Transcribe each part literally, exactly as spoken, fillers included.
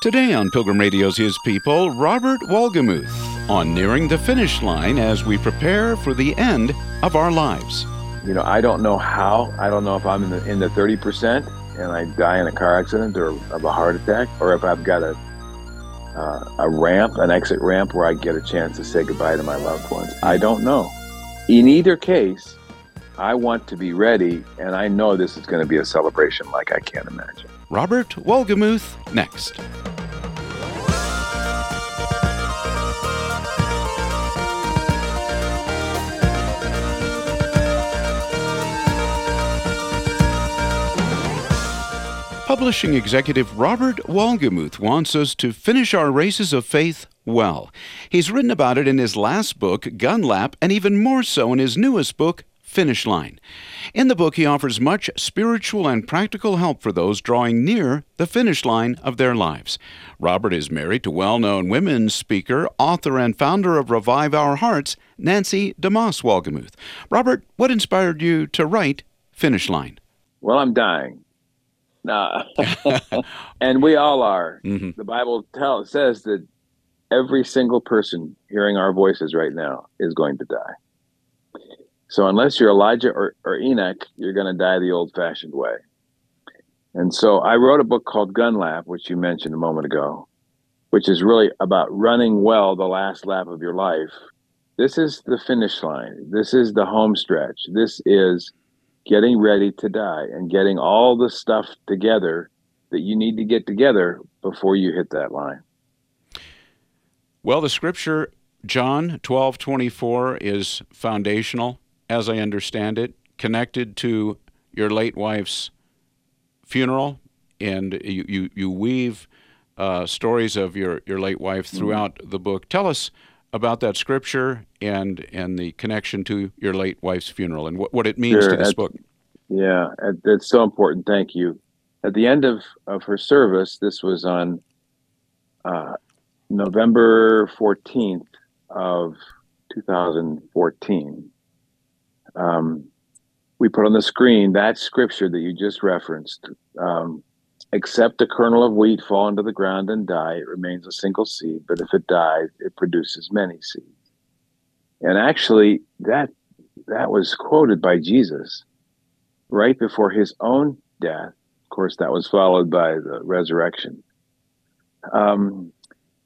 Today on Pilgrim Radio's His People, Robert Wolgemuth on Nearing the Finish Line as we prepare for the end of our lives. You know, I don't know how. I don't know if I'm in the, in the thirty percent and I die in a car accident or of a heart attack, or if I've got a, uh, a ramp, an exit ramp where I get a chance to say goodbye to my loved ones. I don't know. In either case, I want to be ready, and I know this is going to be a celebration like I can't imagine. Robert Wolgemuth next. Publishing executive Robert Wolgemuth wants us to finish our races of faith well. He's written about it in his last book, Gun Lap, and even more so in his newest book, Finish Line. In the book, he offers much spiritual and practical help for those drawing near the finish line of their lives. Robert is married to well-known women's speaker, author, and founder of Revive Our Hearts, Nancy DeMoss Wolgemuth. Robert, what inspired you to write Finish Line? Well, I'm dying. Nah. And we all are. Mm-hmm. The Bible tell, says that every single person hearing our voices right now is going to die. So unless you're Elijah or, or Enoch, you're going to die the old-fashioned way. And so I wrote a book called Gun Lap, which you mentioned a moment ago, which is really about running well the last lap of your life. This is the finish line. This is the home stretch. This is getting ready to die and getting all the stuff together that you need to get together before you hit that line. Well, the scripture, John twelve twenty-four, is foundational, as I understand it, connected to your late wife's funeral. And you, you, you weave uh, stories of your, your late wife throughout mm-hmm. the book. Tell us about that scripture and and the connection to your late wife's funeral and what, what it means sure, to this at, book. Yeah, that's so important. Thank you. At the end of, of her service, this was on uh, November fourteenth of two thousand fourteen. Um, we put on the screen that scripture that you just referenced. Um, Except a kernel of wheat fall into the ground and die, it remains a single seed, but if it dies, it produces many seeds. And actually, that that was quoted by Jesus right before his own death. Of course, that was followed by the resurrection. Um,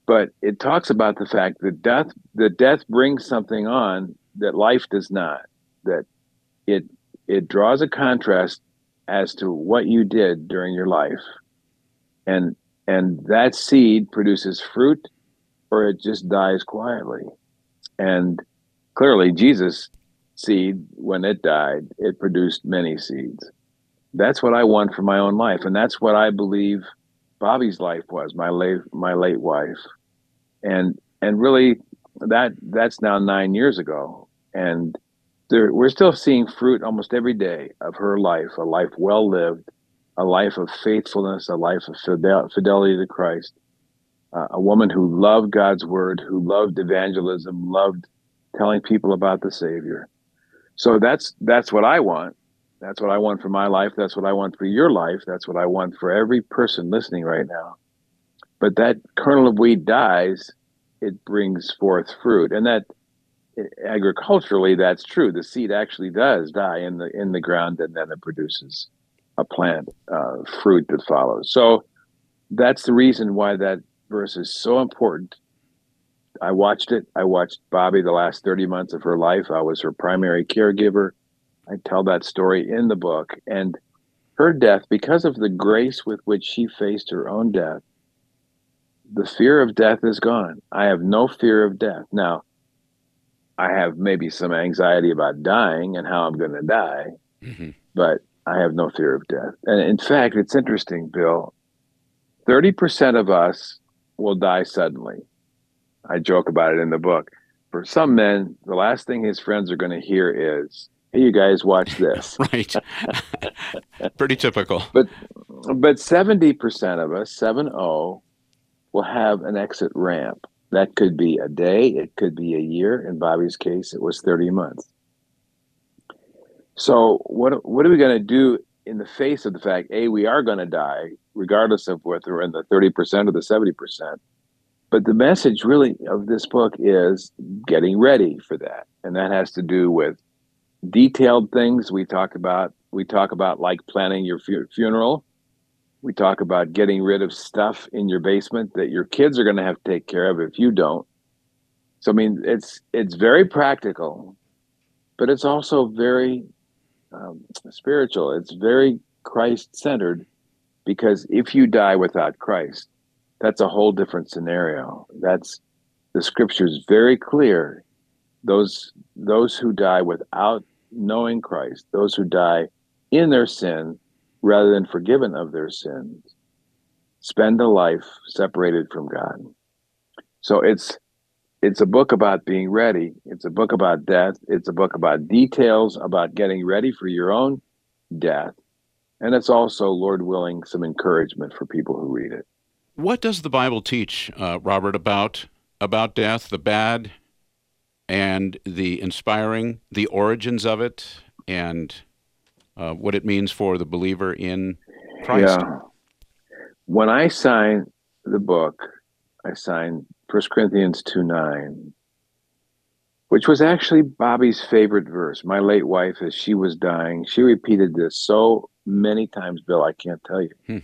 but it talks about the fact that death, that death brings something on that life does not, that it it draws a contrast as to what you did during your life, and and that seed produces fruit or it just dies quietly. And clearly Jesus' seed, when it died, it produced many seeds. That's what I want for my own life, and that's what I believe Bobby's life was, my late my late wife. And and really that that's now nine years ago, and There, we're still seeing fruit almost every day of her life, a life well lived, a life of faithfulness, a life of fidel- fidelity to Christ, uh, a woman who loved God's word, who loved evangelism, loved telling people about the Savior. So that's that's what I want. That's what I want for my life. That's what I want for your life. That's what I want for every person listening right now. But that kernel of wheat dies, it brings forth fruit. And that agriculturally, that's true. The seed actually does die in the in the ground, and then it produces a plant, uh, fruit that follows. So that's the reason why that verse is so important. I watched it. I watched Bobby the last thirty months of her life. I was her primary caregiver. I tell that story in the book. And her death, because of the grace with which she faced her own death, the fear of death is gone. I have no fear of death now. I have maybe some anxiety about dying and how I'm going to die, mm-hmm. but I have no fear of death. And in fact, it's interesting, Bill, thirty percent of us will die suddenly. I joke about it in the book. For some men, the last thing his friends are going to hear is, hey, you guys, watch this. Right. Pretty typical. But but seventy percent of us, seven oh, will have an exit ramp. That could be a day, it could be a year. In Bobby's case, it was thirty months. So what what are we going to do in the face of the fact, A, we are going to die, regardless of whether we're in the thirty percent or the seventy percent. But the message really of this book is getting ready for that. And that has to do with detailed things we talk about. We talk about like planning your fu- funeral. We talk about getting rid of stuff in your basement that your kids are going to have to take care of if you don't. So, I mean, it's it's very practical, but it's also very um, spiritual. It's very Christ-centered, because if you die without Christ, that's a whole different scenario. That's the scripture's very clear. Those those who die without knowing Christ, those who die in their sin rather than forgiven of their sins, spend a life separated from God. So it's it's a book about being ready. It's a book about death. It's a book about details about getting ready for your own death. And it's also, Lord willing, some encouragement for people who read it. What does the Bible teach, uh, Robert, about about death, the bad and the inspiring, the origins of it, and uh, what it means for the believer in Christ? Yeah. When I signed the book, I signed First Corinthians two nine, which was actually Bobby's favorite verse. My late wife, as she was dying, she repeated this so many times, Bill, I can't tell you. Hmm.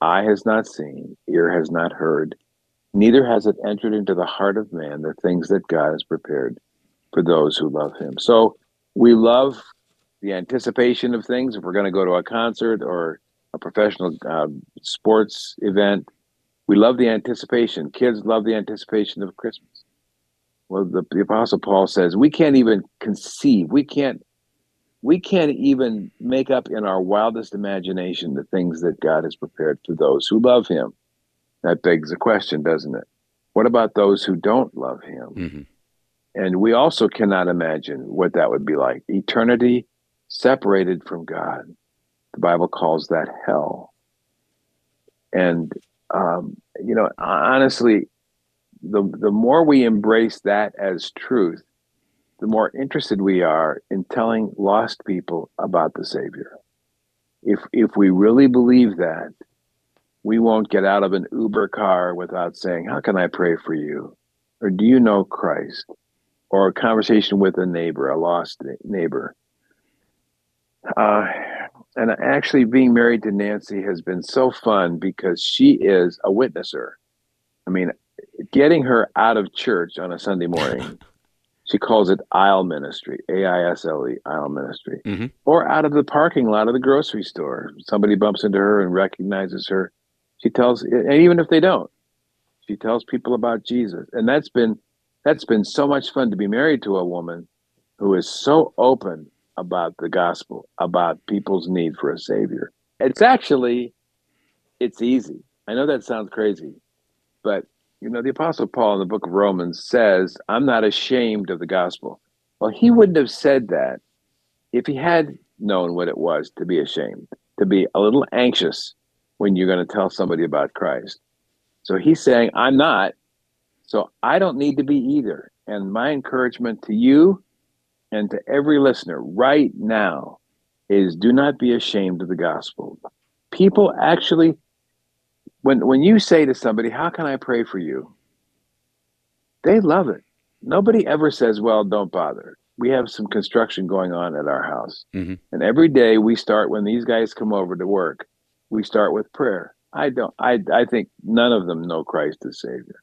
Eye has not seen, ear has not heard, neither has it entered into the heart of man the things that God has prepared for those who love him. So we love the anticipation of things. If we're going to go to a concert or a professional uh, sports event, we love the anticipation. Kids love the anticipation of Christmas. Well, the, the Apostle Paul says we can't even conceive. We can't we can't even make up in our wildest imagination the things that God has prepared for those who love him. That begs the question, doesn't it? What about those who don't love him? Mm-hmm. And we also cannot imagine what that would be like. Eternity separated from God. The Bible calls that hell. And Um, you know, honestly, the the more we embrace that as truth, the more interested we are in telling lost people about the Savior. If if we really believe that, we won't get out of an Uber car without saying, "How can I pray for you?" Or, "Do you know Christ?" Or a conversation with a neighbor, a lost neighbor. Uh, And actually being married to Nancy has been so fun because she is a witnesser. I mean, getting her out of church on a Sunday morning, she calls it aisle ministry, A I S L E, aisle ministry, mm-hmm. or out of the parking lot of the grocery store. Somebody bumps into her and recognizes her. She tells, and even if they don't, she tells people about Jesus. And that's been, that's been so much fun to be married to a woman who is so open about the gospel, about people's need for a savior. It's actually, it's easy. I know that sounds crazy, but you know, the Apostle Paul in the book of Romans says, I'm not ashamed of the gospel. Well, he wouldn't have said that if he had known what it was to be ashamed, to be a little anxious when you're going to tell somebody about Christ. So he's saying, I'm not, so I don't need to be either. And my encouragement to you and to every listener right now is, do not be ashamed of the gospel. People actually, when when you say to somebody, how can I pray for you? They love it. Nobody ever says, well, don't bother. We have some construction going on at our house. Mm-hmm. And every day we start, when these guys come over to work, we start with prayer. I don't, I, I think none of them know Christ as Savior.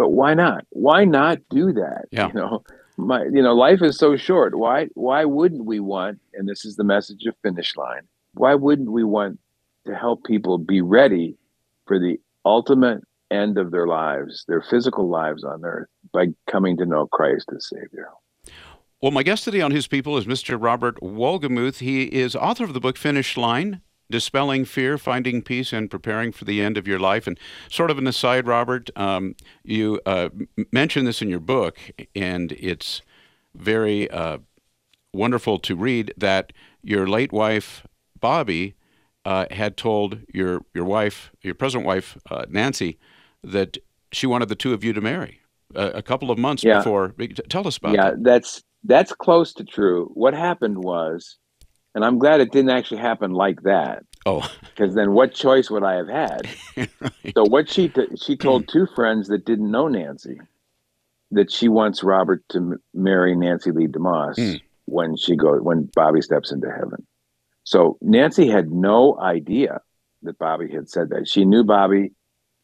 But why not? Why not do that? Yeah. You know, My, you know, life is so short. Why, why wouldn't we want, and this is the message of Finish Line, why wouldn't we want to help people be ready for the ultimate end of their lives, their physical lives on earth, by coming to know Christ as Savior? Well, my guest today on His People is Mister Robert Wolgemuth. He is author of the book Finish Line, Dispelling Fear, Finding Peace, and Preparing for the End of Your Life. And sort of an aside, Robert, um, you uh, mentioned this in your book, and it's very uh, wonderful to read that your late wife, Bobby, uh, had told your, your wife, your present wife, uh, Nancy, that she wanted the two of you to marry a, a couple of months yeah. before. Tell us about yeah, that. Yeah, that's, that's close to true. What happened was, And I'm glad it didn't actually happen like that. Oh, because then what choice would I have had? Right. So what she t- she told two friends that didn't know Nancy that she wants Robert to m- marry Nancy Lee DeMoss mm. when she go when Bobby steps into heaven. So Nancy had no idea that Bobby had said that. She knew Bobby,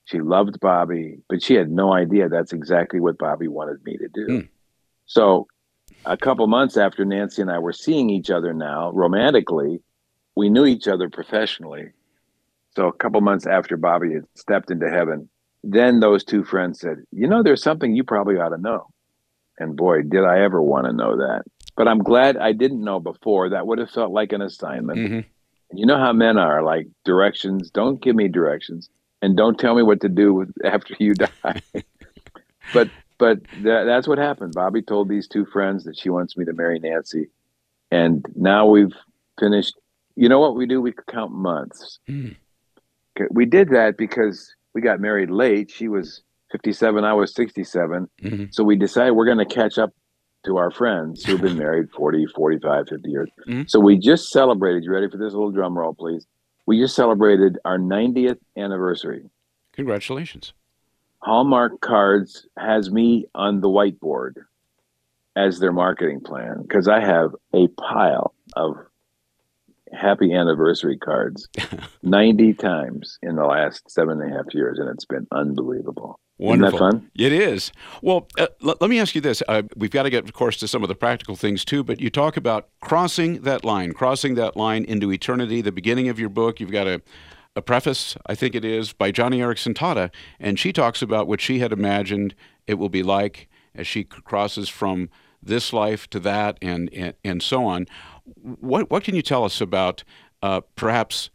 she loved Bobby, but she had no idea that's exactly what Bobby wanted me to do. Mm. So a couple months after Nancy and I were seeing each other now romantically, we knew each other professionally. So a couple months after Bobby had stepped into heaven, then those two friends said, you know, there's something you probably ought to know. And boy, did I ever want to know that. But I'm glad I didn't know before. That would have felt like an assignment. Mm-hmm. And you know how men are, like directions. Don't give me directions and don't tell me what to do with, after you die. but But th- that's what happened. Bobby told these two friends that she wants me to marry Nancy. And now we've finished. You know what we do? We count months. Mm. We did that because we got married late. She was fifty-seven. I was sixty-seven. Mm-hmm. So we decided we're going to catch up to our friends who've been married forty, forty-five, fifty years. Mm-hmm. So we just celebrated. You ready for this little drum roll, please? We just celebrated our ninetieth anniversary. Congratulations. Hallmark Cards has me on the whiteboard as their marketing plan because I have a pile of happy anniversary cards ninety times in the last seven and a half years, and it's been unbelievable. Wonderful. Isn't that fun? It is. Well, uh, l- let me ask you this. Uh, we've got to get, of course, to some of the practical things, too, but you talk about crossing that line, crossing that line into eternity, the beginning of your book. You've got a A preface, I think it is, by Johnny Erickson Tada, and she talks about what she had imagined it will be like as she crosses from this life to that, and and, and so on. What what can you tell us about uh, perhaps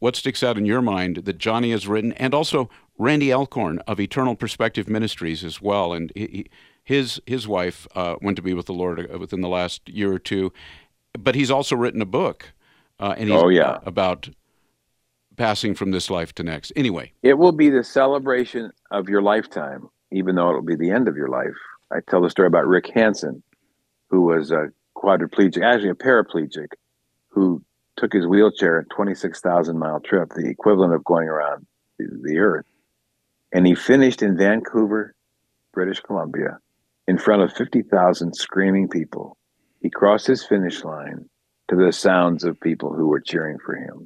what sticks out in your mind that Johnny has written, and also Randy Alcorn of Eternal Perspective Ministries as well, and he, his his wife uh, went to be with the Lord within the last year or two, but he's also written a book, uh, and he's oh, yeah. about. Passing from this life to next. Anyway, it will be the celebration of your lifetime, even though it'll be the end of your life. I tell the story about Rick Hansen, who was a quadriplegic, actually a paraplegic, who took his wheelchair a twenty-six thousand mile trip, the equivalent of going around the earth. And he finished in Vancouver, British Columbia, in front of fifty thousand screaming people. He crossed his finish line to the sounds of people who were cheering for him.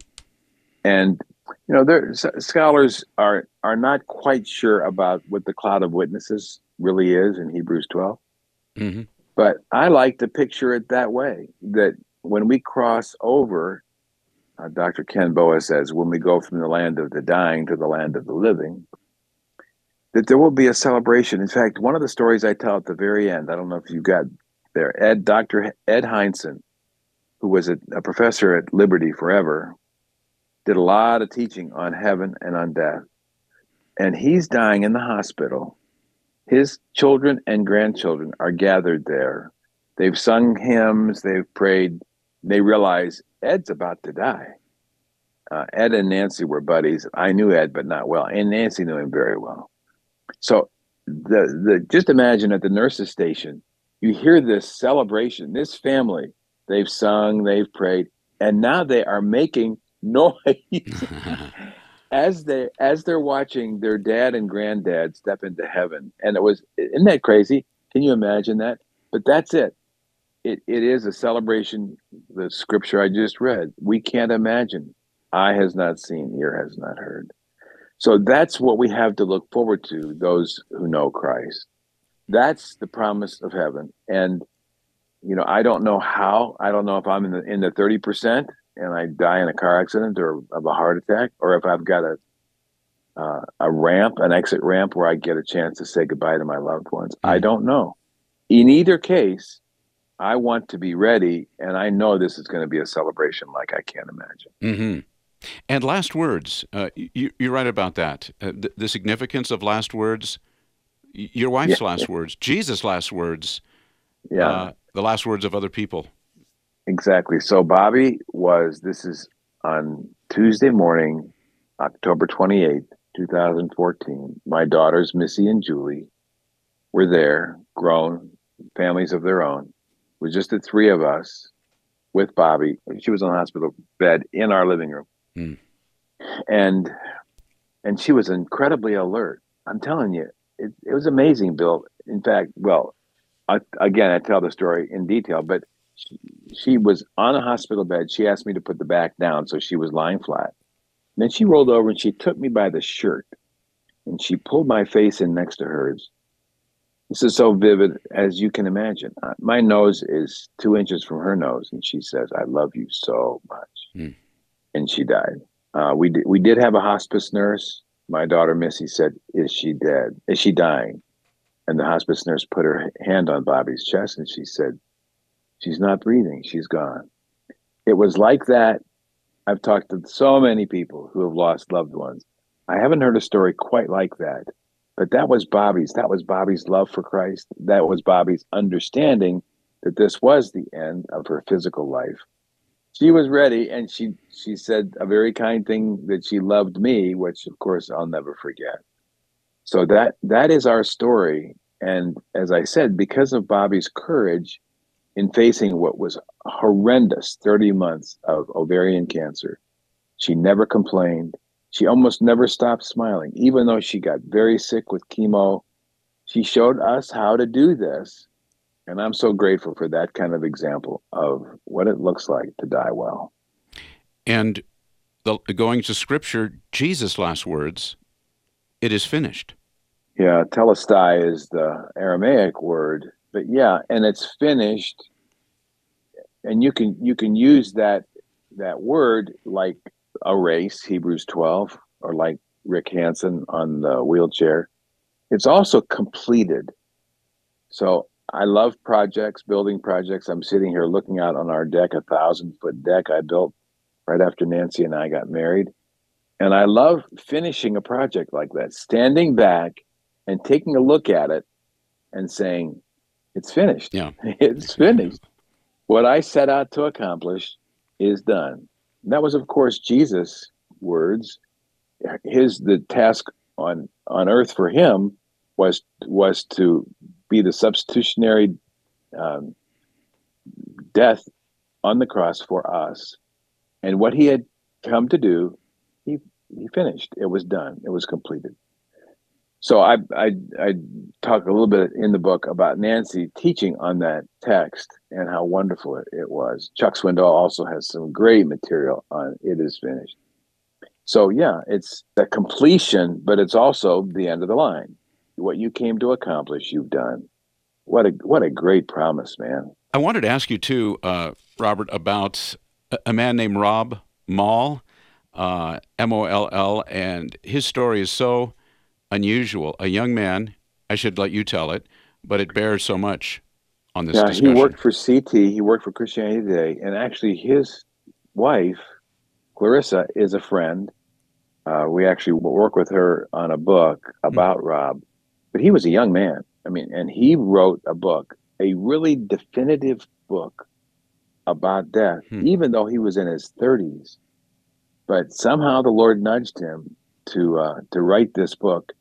And, you know, there, scholars are, are not quite sure about what the cloud of witnesses really is in Hebrews twelve. Mm-hmm. But I like to picture it that way, that when we cross over, uh, Doctor Ken Boa says, when we go from the land of the dying to the land of the living, that there will be a celebration. In fact, one of the stories I tell at the very end, I don't know if you got there, Ed, Doctor Ed Heinsen, who was a, a professor at Liberty Forever, did a lot of teaching on heaven and on death. And he's dying in the hospital. His children and grandchildren are gathered there. They've sung hymns, they've prayed. They realize Ed's about to die. Uh, Ed and Nancy were buddies. I knew Ed, but not well. And Nancy knew him very well. So the the just imagine at the nurse's station, you hear this celebration, this family. They've sung, they've prayed, and now they are making noise as they as they're watching their dad and granddad step into heaven. And it was, isn't that crazy? Can you imagine that? But that's it. It it is a celebration. The scripture I just read, we can't imagine. Eye has not seen, ear has not heard. So that's what we have to look forward to. Those who know Christ. That's the promise of heaven. And you know, I don't know how. I don't know if I'm in the in the thirty percent. And I die in a car accident or of a heart attack, or if I've got a uh, a ramp, an exit ramp where I get a chance to say goodbye to my loved ones. Mm-hmm. I don't know. In either case, I want to be ready, and I know this is going to be a celebration like I can't imagine. Mm-hmm. And last words, uh, you, you're right about that. Uh, the, the significance of last words, your wife's yeah. last words, Jesus' last words, yeah, uh, the last words of other people. Exactly. So Bobby was, this is on Tuesday morning, October twenty-eighth, twenty fourteen. My daughters, Missy and Julie, were there, grown, families of their own. It was just the three of us. with Bobby. She was on the hospital bed in our living room. Mm. And and she was incredibly alert. I'm telling you, it, it was amazing, Bill. In fact, well, I, again, I tell the story in detail, but she, she was on a hospital bed. She asked me to put the back down, so she was lying flat. And then she rolled over and she took me by the shirt and she pulled my face in next to hers. This is so vivid as you can imagine. My nose is two inches from her nose, and she says, "I love you so much." Mm. And she died. Uh, we did, we did have a hospice nurse. My daughter Missy said, "Is she dead? Is she dying?" And the hospice nurse put her hand on Bobby's chest, and she said, "She's not breathing. She's gone." It was like that. I've talked to so many people who have lost loved ones. I haven't heard a story quite like that. But that was Bobby's. That was Bobby's love for Christ. That was Bobby's understanding that this was the end of her physical life. She was ready, and she she said a very kind thing, that she loved me, which, of course, I'll never forget. So that that is our story. And as I said, because of Bobby's courage in facing what was horrendous thirty months of ovarian cancer, she never complained. She almost never stopped smiling, even though she got very sick with chemo. She showed us how to do this. And I'm so grateful for that kind of example of what it looks like to die well. And the, going to Scripture, Jesus' last words, "It is finished." Yeah, telestai is the Aramaic word. But yeah, and it's finished. And you can you can use that that word like a race, Hebrews twelve, or like Rick Hansen on the wheelchair. It's also completed. So I love projects, building projects. I'm sitting here looking out on our deck, a thousand foot deck I built right after Nancy and I got married. And I love finishing a project like that, standing back and taking a look at it and saying, it's finished. Yeah. It's finished. What I set out to accomplish is done. That was, of course, Jesus' words. His the task on on earth for him was was to be the substitutionary um, death on the cross for us. And what he had come to do, he he finished. It was done. It was completed. So I I, I talk a little bit in the book about Nancy teaching on that text and how wonderful it, it was. Chuck Swindoll also has some great material on "It is finished." So yeah, it's the completion, but it's also the end of the line. What you came to accomplish, you've done. What a what a great promise, man. I wanted to ask you too, uh, Robert, about a, a man named Rob Moll, uh, M O L L, and his story is so unusual. A young man, I should let you tell it, but it bears so much on this yeah, discussion. He worked for C T, he worked for Christianity Today, and actually his wife, Clarissa, is a friend. Uh, we actually work with her on a book about mm-hmm. Rob, but he was a young man. I mean, and he wrote a book, a really definitive book about death, mm-hmm. even though he was in his thirties. But somehow the Lord nudged him to uh, to write this book,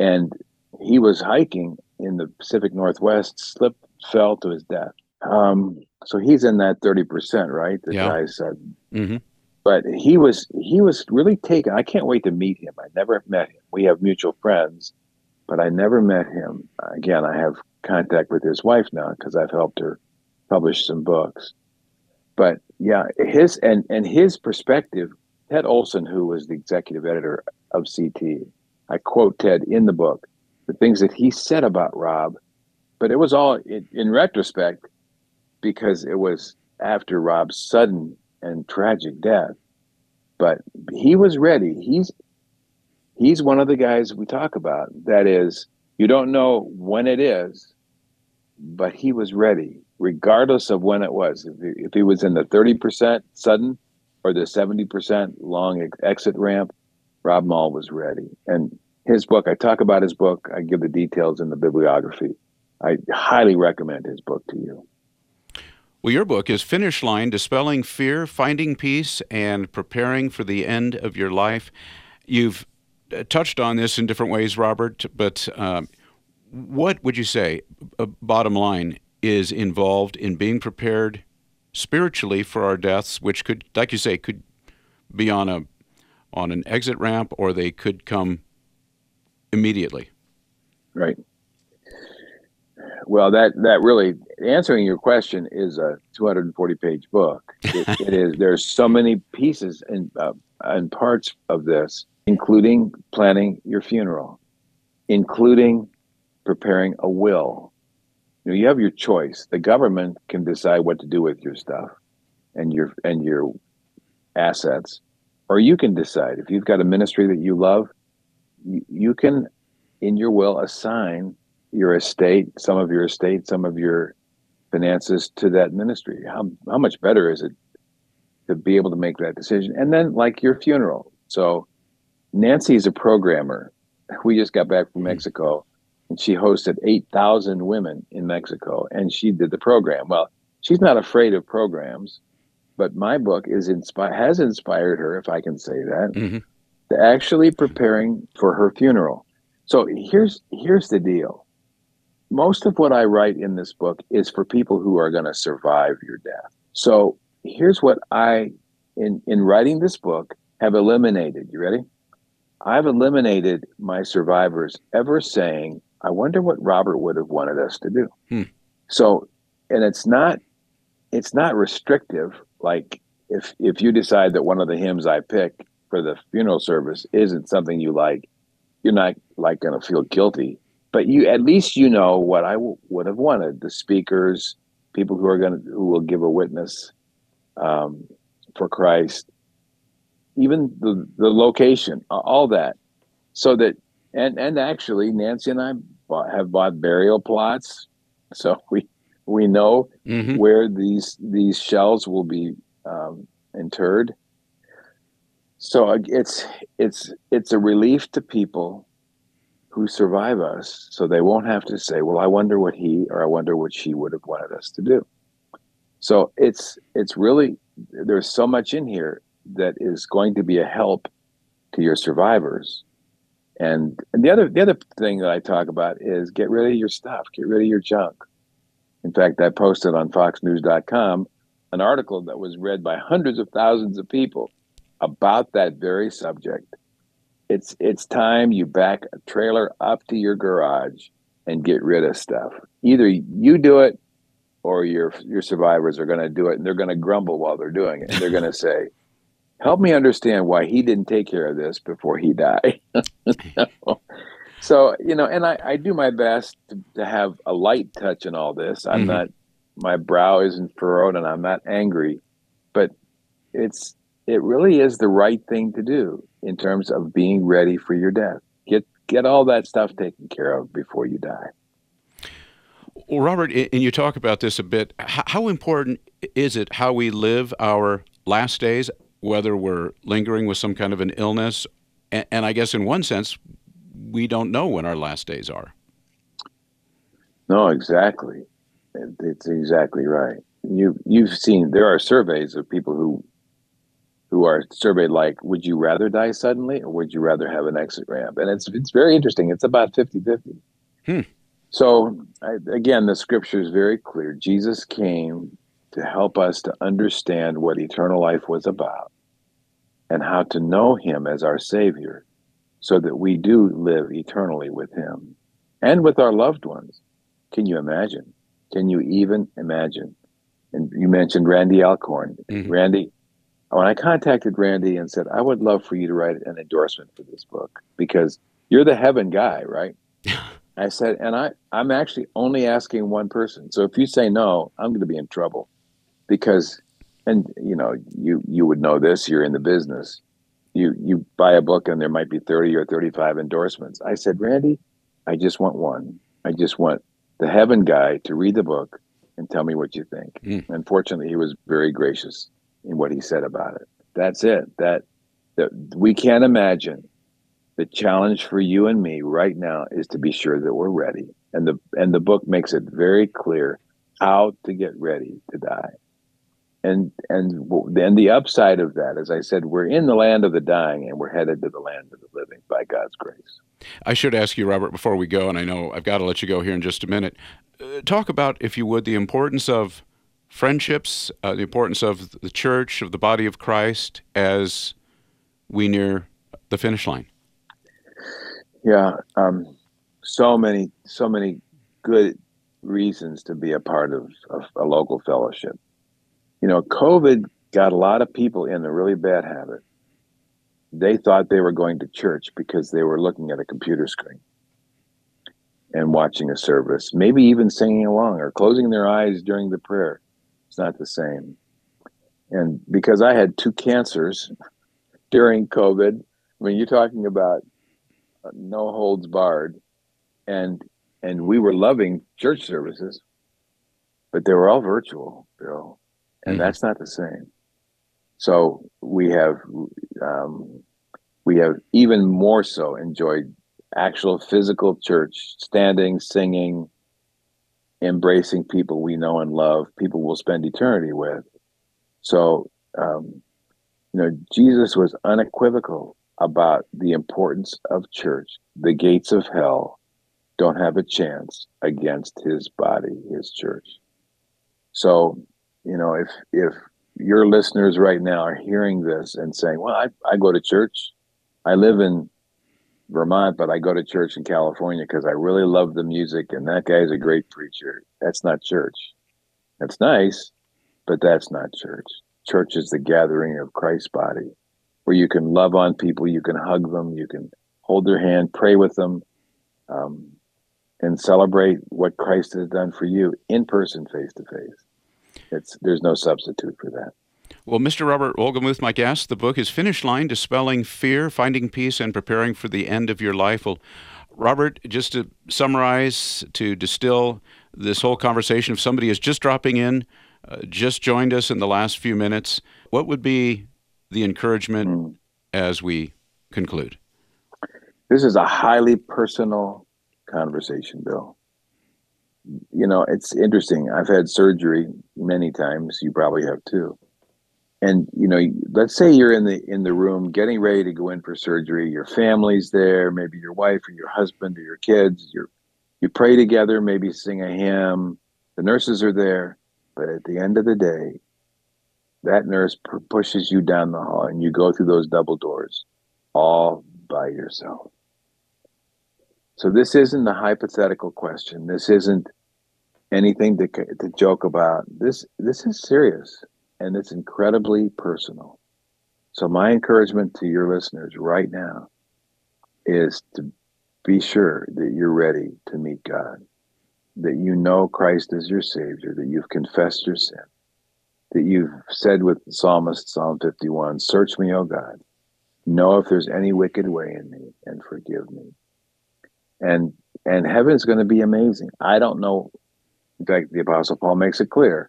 and he was hiking in the Pacific Northwest, slipped, fell to his death. Um, so he's in that thirty percent, right? The yeah. guy said, mm-hmm. but he was he was really taken. I can't wait to meet him. I never met him. We have mutual friends, but I never met him. Again, I have contact with his wife now because I've helped her publish some books. But yeah, his and and his perspective. Ted Olson, who was the executive editor of C T, I quote Ted in the book, the things that he said about Rob, but it was all in, in retrospect because it was after Rob's sudden and tragic death. But he was ready. He's he's one of the guys we talk about. That is, you don't know when it is, but he was ready, regardless of when it was. If he, if he was in the thirty percent sudden, or the seventy percent long ex- exit ramp, Rob Moll was ready. And his book, I talk about his book, I give the details in the bibliography. I highly recommend his book to you. Well, your book is Finish Line, Dispelling Fear, Finding Peace, and Preparing for the End of Your Life. You've touched on this in different ways, Robert, but um, what would you say, uh, bottom line, is involved in being prepared spiritually for our deaths, which could, like you say, could be on a on an exit ramp, or they could come immediately. Right. Well, that that really, answering your question is a two hundred forty page book. It, it is. There's so many pieces and uh, and parts of this, including planning your funeral, including preparing a will. You know, you have your choice. The government can decide what to do with your stuff and your and your assets, or you can decide. If you've got a ministry that you love, you, you can, in your will, assign your estate, some of your estate, some of your finances to that ministry. How how much better is it to be able to make that decision? And then, like, your funeral. So Nancy's a programmer. We just got back from Mexico, and she hosted eight thousand women in Mexico, and she did the program. Well, she's not afraid of programs, but my book is inspi- has inspired her, if I can say that, mm-hmm. to actually preparing for her funeral. So here's here's the deal. Most of what I write in this book is for people who are going to survive your death. So here's what I, in, in writing this book, have eliminated. You ready? I've eliminated my survivors ever saying, I wonder what Robert would have wanted us to do. Hmm. So, and it's not, it's not restrictive. Like if, if you decide that one of the hymns I pick for the funeral service isn't something you like, you're not like going to feel guilty. But you, at least you know what I w- would have wanted. The speakers, people who are going to, who will give a witness um, for Christ, even the the location, all that, so that and and actually, Nancy and I bought, have bought burial plots, so we we know mm-hmm. where these these shells will be um, interred. So it's it's it's a relief to people who survive us, so they won't have to say, well, I wonder what he or I wonder what she would have wanted us to do. So it's it's really, there's so much in here that is going to be a help to your survivors. And, and the other the other thing that I talk about is get rid of your stuff, get rid of your junk. In fact, I posted on fox news dot com an article that was read by hundreds of thousands of people about that very subject. It's it's time you back a trailer up to your garage and get rid of stuff. Either you do it, or your your survivors are going to do it, and they're going to grumble while they're doing it. And they're going to say, help me understand why he didn't take care of this before he died. so, so, you know, and I, I do my best to, to have a light touch in all this. I'm mm-hmm. not, my brow isn't furrowed and I'm not angry, but it's, it really is the right thing to do in terms of being ready for your death. Get get all that stuff taken care of before you die. Well, Robert, and you talk about this a bit, how important is it how we live our last days, whether we're lingering with some kind of an illness? And, and I guess in one sense, we don't know when our last days are. No, exactly. It's exactly right. You, you've seen, there are surveys of people who who are surveyed like, would you rather die suddenly or would you rather have an exit ramp? And it's it's very interesting. It's about fifty-fifty. Hmm. So, I, again, the scripture is very clear. Jesus came to help us to understand what eternal life was about and how to know him as our Savior so that we do live eternally with him and with our loved ones. Can you imagine? Can you even imagine? And you mentioned Randy Alcorn. Mm-hmm. Randy, when I contacted Randy and said, I would love for you to write an endorsement for this book because you're the heaven guy, right? I said, and I, I'm actually only asking one person. So if you say no, I'm going to be in trouble because, and you know, you, you would know this, you're in the business. You, you buy a book and there might be thirty or thirty-five endorsements. I said, Randy, I just want one. I just want the heaven guy to read the book and tell me what you think. Mm. Unfortunately, he was very gracious in what he said about it. That's it. That, that we can't imagine. The challenge for you and me right now is to be sure that we're ready. And the and the book makes it very clear how to get ready to die. And and then the upside of that, as I said, we're in the land of the dying and we're headed to the land of the living by God's grace. I should ask you, Robert, before we go, and I know I've got to let you go here in just a minute, uh, talk about, if you would, the importance of friendships, uh, the importance of the church, of the body of Christ as we near the finish line. Yeah, um, so many, so many good reasons to be a part of, of a local fellowship. You know, COVID got a lot of people in a really bad habit. They thought they were going to church because they were looking at a computer screen and watching a service, maybe even singing along or closing their eyes during the prayer. It's not the same. And because I had two cancers during COVID, I mean, you're talking about no holds barred, and and we were loving church services, but they were all virtual, Bill, and mm-hmm. that's not the same. So we have um, we have even more so enjoyed actual physical church, standing, singing, embracing people we know and love, people we'll spend eternity with. So, um, you know, Jesus was unequivocal about the importance of church. The gates of hell don't have a chance against his body, his church. So, you know, if if your listeners right now are hearing this and saying, well, I, I go to church, I live in Vermont, but I go to church in California because I really love the music and that guy's a great preacher. That's not church. That's nice, but that's not church. Church is the gathering of Christ's body where you can love on people, you can hug them, you can hold their hand, pray with them, um, and celebrate what Christ has done for you in person, face to face. It's there's no substitute for that. Well, Mister Robert Wolgemuth, my guest, the book is Finish Line, Dispelling Fear, Finding Peace, and Preparing for the End of Your Life. Well, Robert, just to summarize, to distill this whole conversation, if somebody is just dropping in, uh, just joined us in the last few minutes, what would be the encouragement mm. as we conclude? This is a highly personal conversation, Bill. You know, it's interesting. I've had surgery many times. You probably have too. And, you know, let's say you're in the in the room getting ready to go in for surgery. Your family's there, maybe your wife or your husband or your kids. You're, you pray together, maybe sing a hymn. The nurses are there. But at the end of the day, that nurse p- pushes you down the hall and you go through those double doors all by yourself. So this isn't a hypothetical question. This isn't anything to, to joke about. This this is serious. And it's incredibly personal. So my encouragement to your listeners right now is to be sure that you're ready to meet God, that you know Christ is your Savior, that you've confessed your sin, that you've said with the psalmist, Psalm fifty-one, search me, O God, know if there's any wicked way in me and forgive me. And, and heaven's going to be amazing. I don't know. In fact, the Apostle Paul makes it clear.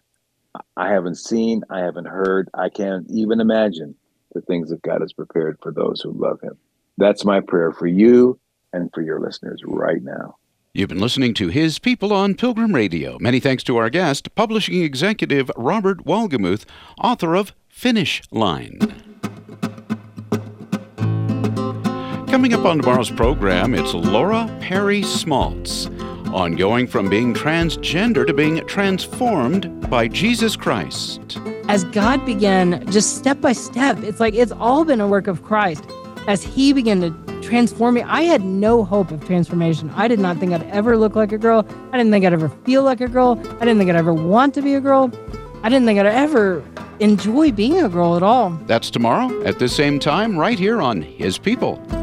I haven't seen, I haven't heard, I can't even imagine the things that God has prepared for those who love him. That's my prayer for you and for your listeners right now. You've been listening to His People on Pilgrim Radio. Many thanks to our guest, publishing executive Robert Wolgemuth, author of Finish Line. Coming up on tomorrow's program, it's Laura Perry Smaltz. On going from being transgender to being transformed by Jesus Christ. As God began, just step by step, it's like it's all been a work of Christ. As he began to transform me, I had no hope of transformation. I did not think I'd ever look like a girl. I didn't think I'd ever feel like a girl. I didn't think I'd ever want to be a girl. I didn't think I'd ever enjoy being a girl at all. That's tomorrow at the same time right here on His People.